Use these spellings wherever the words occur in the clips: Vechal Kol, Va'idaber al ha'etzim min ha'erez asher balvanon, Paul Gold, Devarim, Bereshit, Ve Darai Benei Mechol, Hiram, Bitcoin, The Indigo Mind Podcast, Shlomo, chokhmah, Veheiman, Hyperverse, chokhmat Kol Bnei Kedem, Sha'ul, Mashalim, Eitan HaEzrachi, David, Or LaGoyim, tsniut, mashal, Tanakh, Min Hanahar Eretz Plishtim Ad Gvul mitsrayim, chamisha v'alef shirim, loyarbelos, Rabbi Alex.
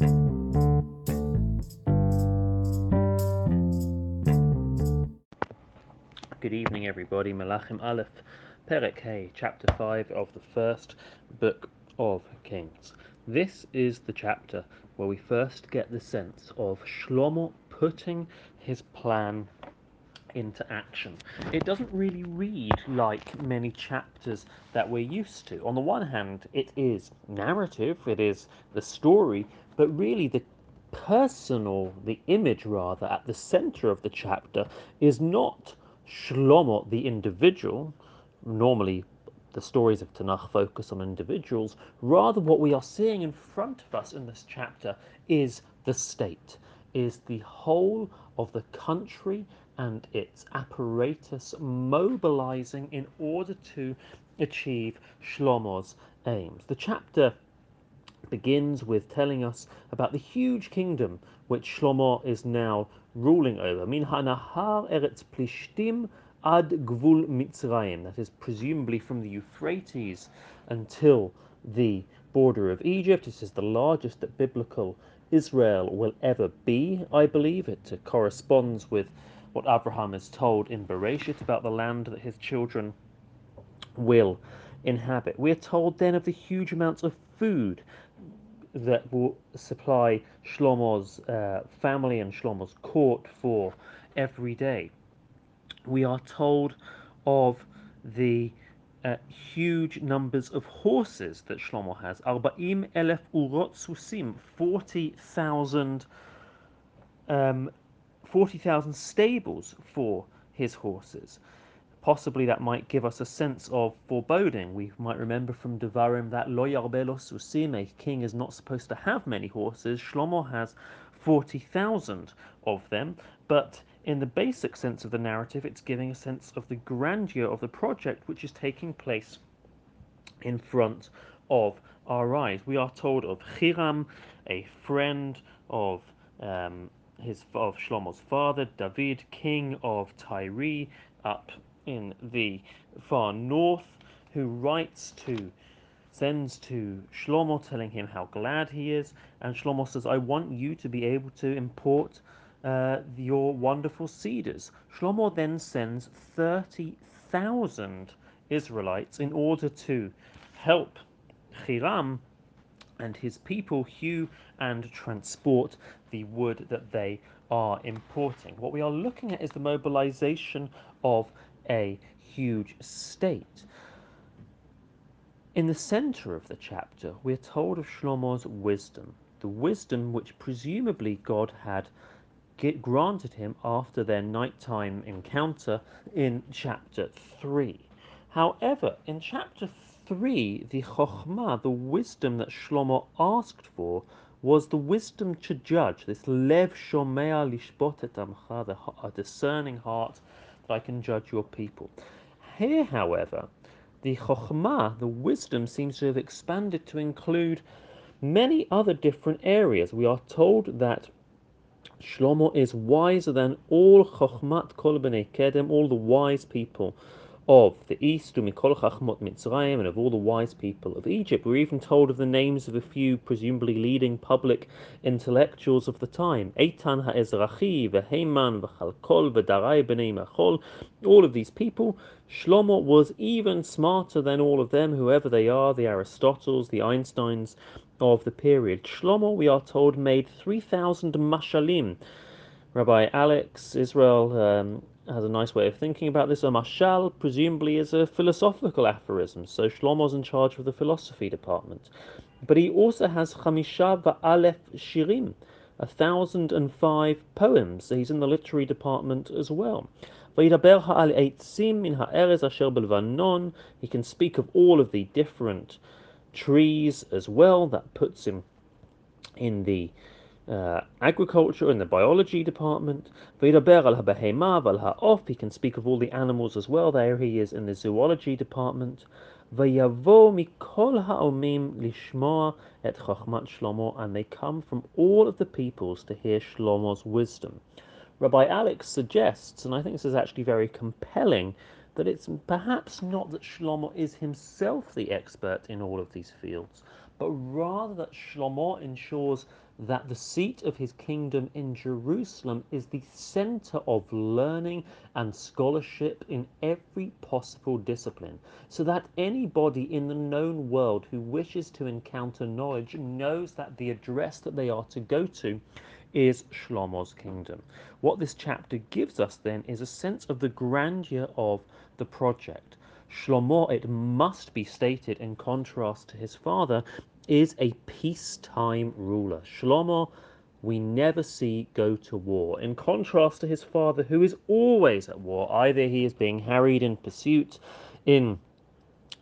Good evening, everybody. Malachim Aleph Perek Hei, chapter 5 of the first book of Kings. This is the chapter where we first get the sense of Shlomo putting his plan into action. It doesn't really read like many chapters that we're used to. On the one hand, it is narrative, it is the story, but really the image at the center of the chapter is not Shlomo the individual. Normally the stories of Tanakh focus on individuals. Rather, what we are seeing in front of us in this chapter is the state, is the whole of the country and its apparatus mobilizing in order to achieve Shlomo's aims. The chapter begins with telling us about the huge kingdom which Shlomo is now ruling over. Min Hanahar Eretz Plishtim Ad Gvul mitsrayim. That is presumably from the Euphrates until the border of Egypt. This is the largest that biblical Israel will ever be, I believe. It corresponds with what Abraham is told in Bereshit about the land that his children will inhabit. We are told then of the huge amounts of food that will supply Shlomo's family and Shlomo's court for every day. We are told of the huge numbers of horses that Shlomo has. Alba'im elef urotzusim, 40,000 stables for his horses. Possibly that might give us a sense of foreboding. We might remember from Devarim that loyarbelos, a king is not supposed to have many horses. Shlomo has 40,000 of them, but in the basic sense of the narrative, it's giving a sense of the grandeur of the project which is taking place in front of our eyes. We are told of Hiram, a friend of Shlomo's father, David, king of Tyre up in the far north, who sends to Shlomo telling him how glad he is, and Shlomo says, I want you to be able to import your wonderful cedars. Shlomo then sends 30,000 Israelites in order to help Hiram and his people hew and transport the wood that they are importing. What we are looking at is the mobilization of a huge state. In the center of the chapter, we are told of Shlomo's wisdom, the wisdom which presumably God had granted him after their nighttime encounter in chapter 3. However, in chapter 3, the chokhmah, the wisdom that Shlomo asked for, was the wisdom to judge, this Lev Shomea Lishbot et amcha, a discerning heart that I can judge your people. Here, however, the chokhmah, the wisdom, seems to have expanded to include many other different areas. We are told that Shlomo is wiser than all chokhmat Kol Bnei Kedem, all the wise people of the East, and of all the wise people of Egypt. We're even told of the names of a few presumably leading public intellectuals of the time. Eitan HaEzrachi, Veheiman, Vechal Kol, Ve Darai Benei Mechol. All of these people, Shlomo was even smarter than all of them, whoever they are, the Aristotles, the Einsteins of the period. Shlomo, we are told, made 3,000 Mashalim. Rabbi Alex, Israel, has a nice way of thinking about this. A mashal presumably is a philosophical aphorism, so Shlomo's in charge of the philosophy department. But he also has chamisha v'alef shirim, 1,005 poems, so he's in the literary department as well. Va'idaber al ha'etzim min ha'erez asher balvanon, he can speak of all of the different trees as well. That puts him in the agriculture, in the biology department. Veidaber al ha'of, he can speak of all the animals as well. There he is in the zoology department. Vayavo mikol ha'omim lishma et chokhmat Shlomo, and they come from all of the peoples to hear Shlomo's wisdom. Rabbi Alex suggests, and I think this is actually very compelling, that it's perhaps not that Shlomo is himself the expert in all of these fields, but rather that Shlomo ensures that the seat of his kingdom in Jerusalem is the center of learning and scholarship in every possible discipline, so that anybody in the known world who wishes to encounter knowledge knows that the address that they are to go to is Shlomo's kingdom. What this chapter gives us then is a sense of the grandeur of the project. Shlomo, it must be stated, in contrast to his father, is a peacetime ruler. Shlomo, we never see go to war, in contrast to his father, who is always at war. Either he is being harried in pursuit in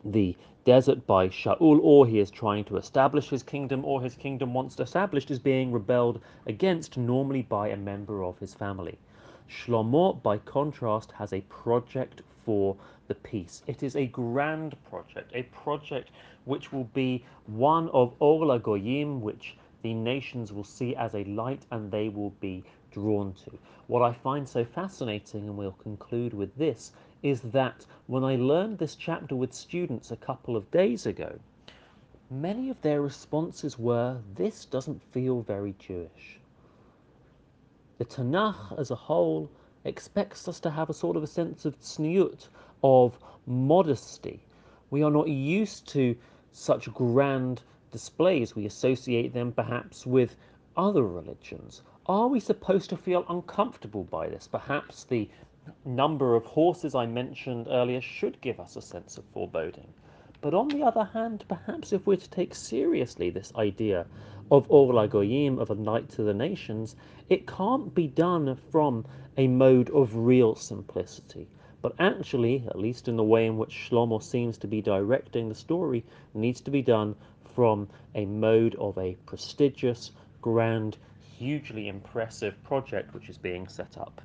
the desert by Sha'ul, or he is trying to establish his kingdom, or his kingdom once established is being rebelled against, normally by a member of his family. Shlomo, by contrast, has a project for the peace. It is a grand project, a project which will be one of Or LaGoyim, which the nations will see as a light and they will be drawn to. What I find so fascinating, and we'll conclude with this, is that when I learned this chapter with students a couple of days ago, many of their responses were, this doesn't feel very Jewish. The Tanakh as a whole expects us to have a sort of a sense of tsniut, of modesty. We are not used to such grand displays. We associate them perhaps with other religions. Are we supposed to feel uncomfortable by this? Perhaps the number of horses I mentioned earlier should give us a sense of foreboding. But on the other hand, perhaps if we're to take seriously this idea of Or LaGoyim, of a light to the nations, it can't be done from a mode of real simplicity. But actually, at least in the way in which Shlomo seems to be directing the story, needs to be done from a mode of a prestigious, grand, hugely impressive project which is being set up.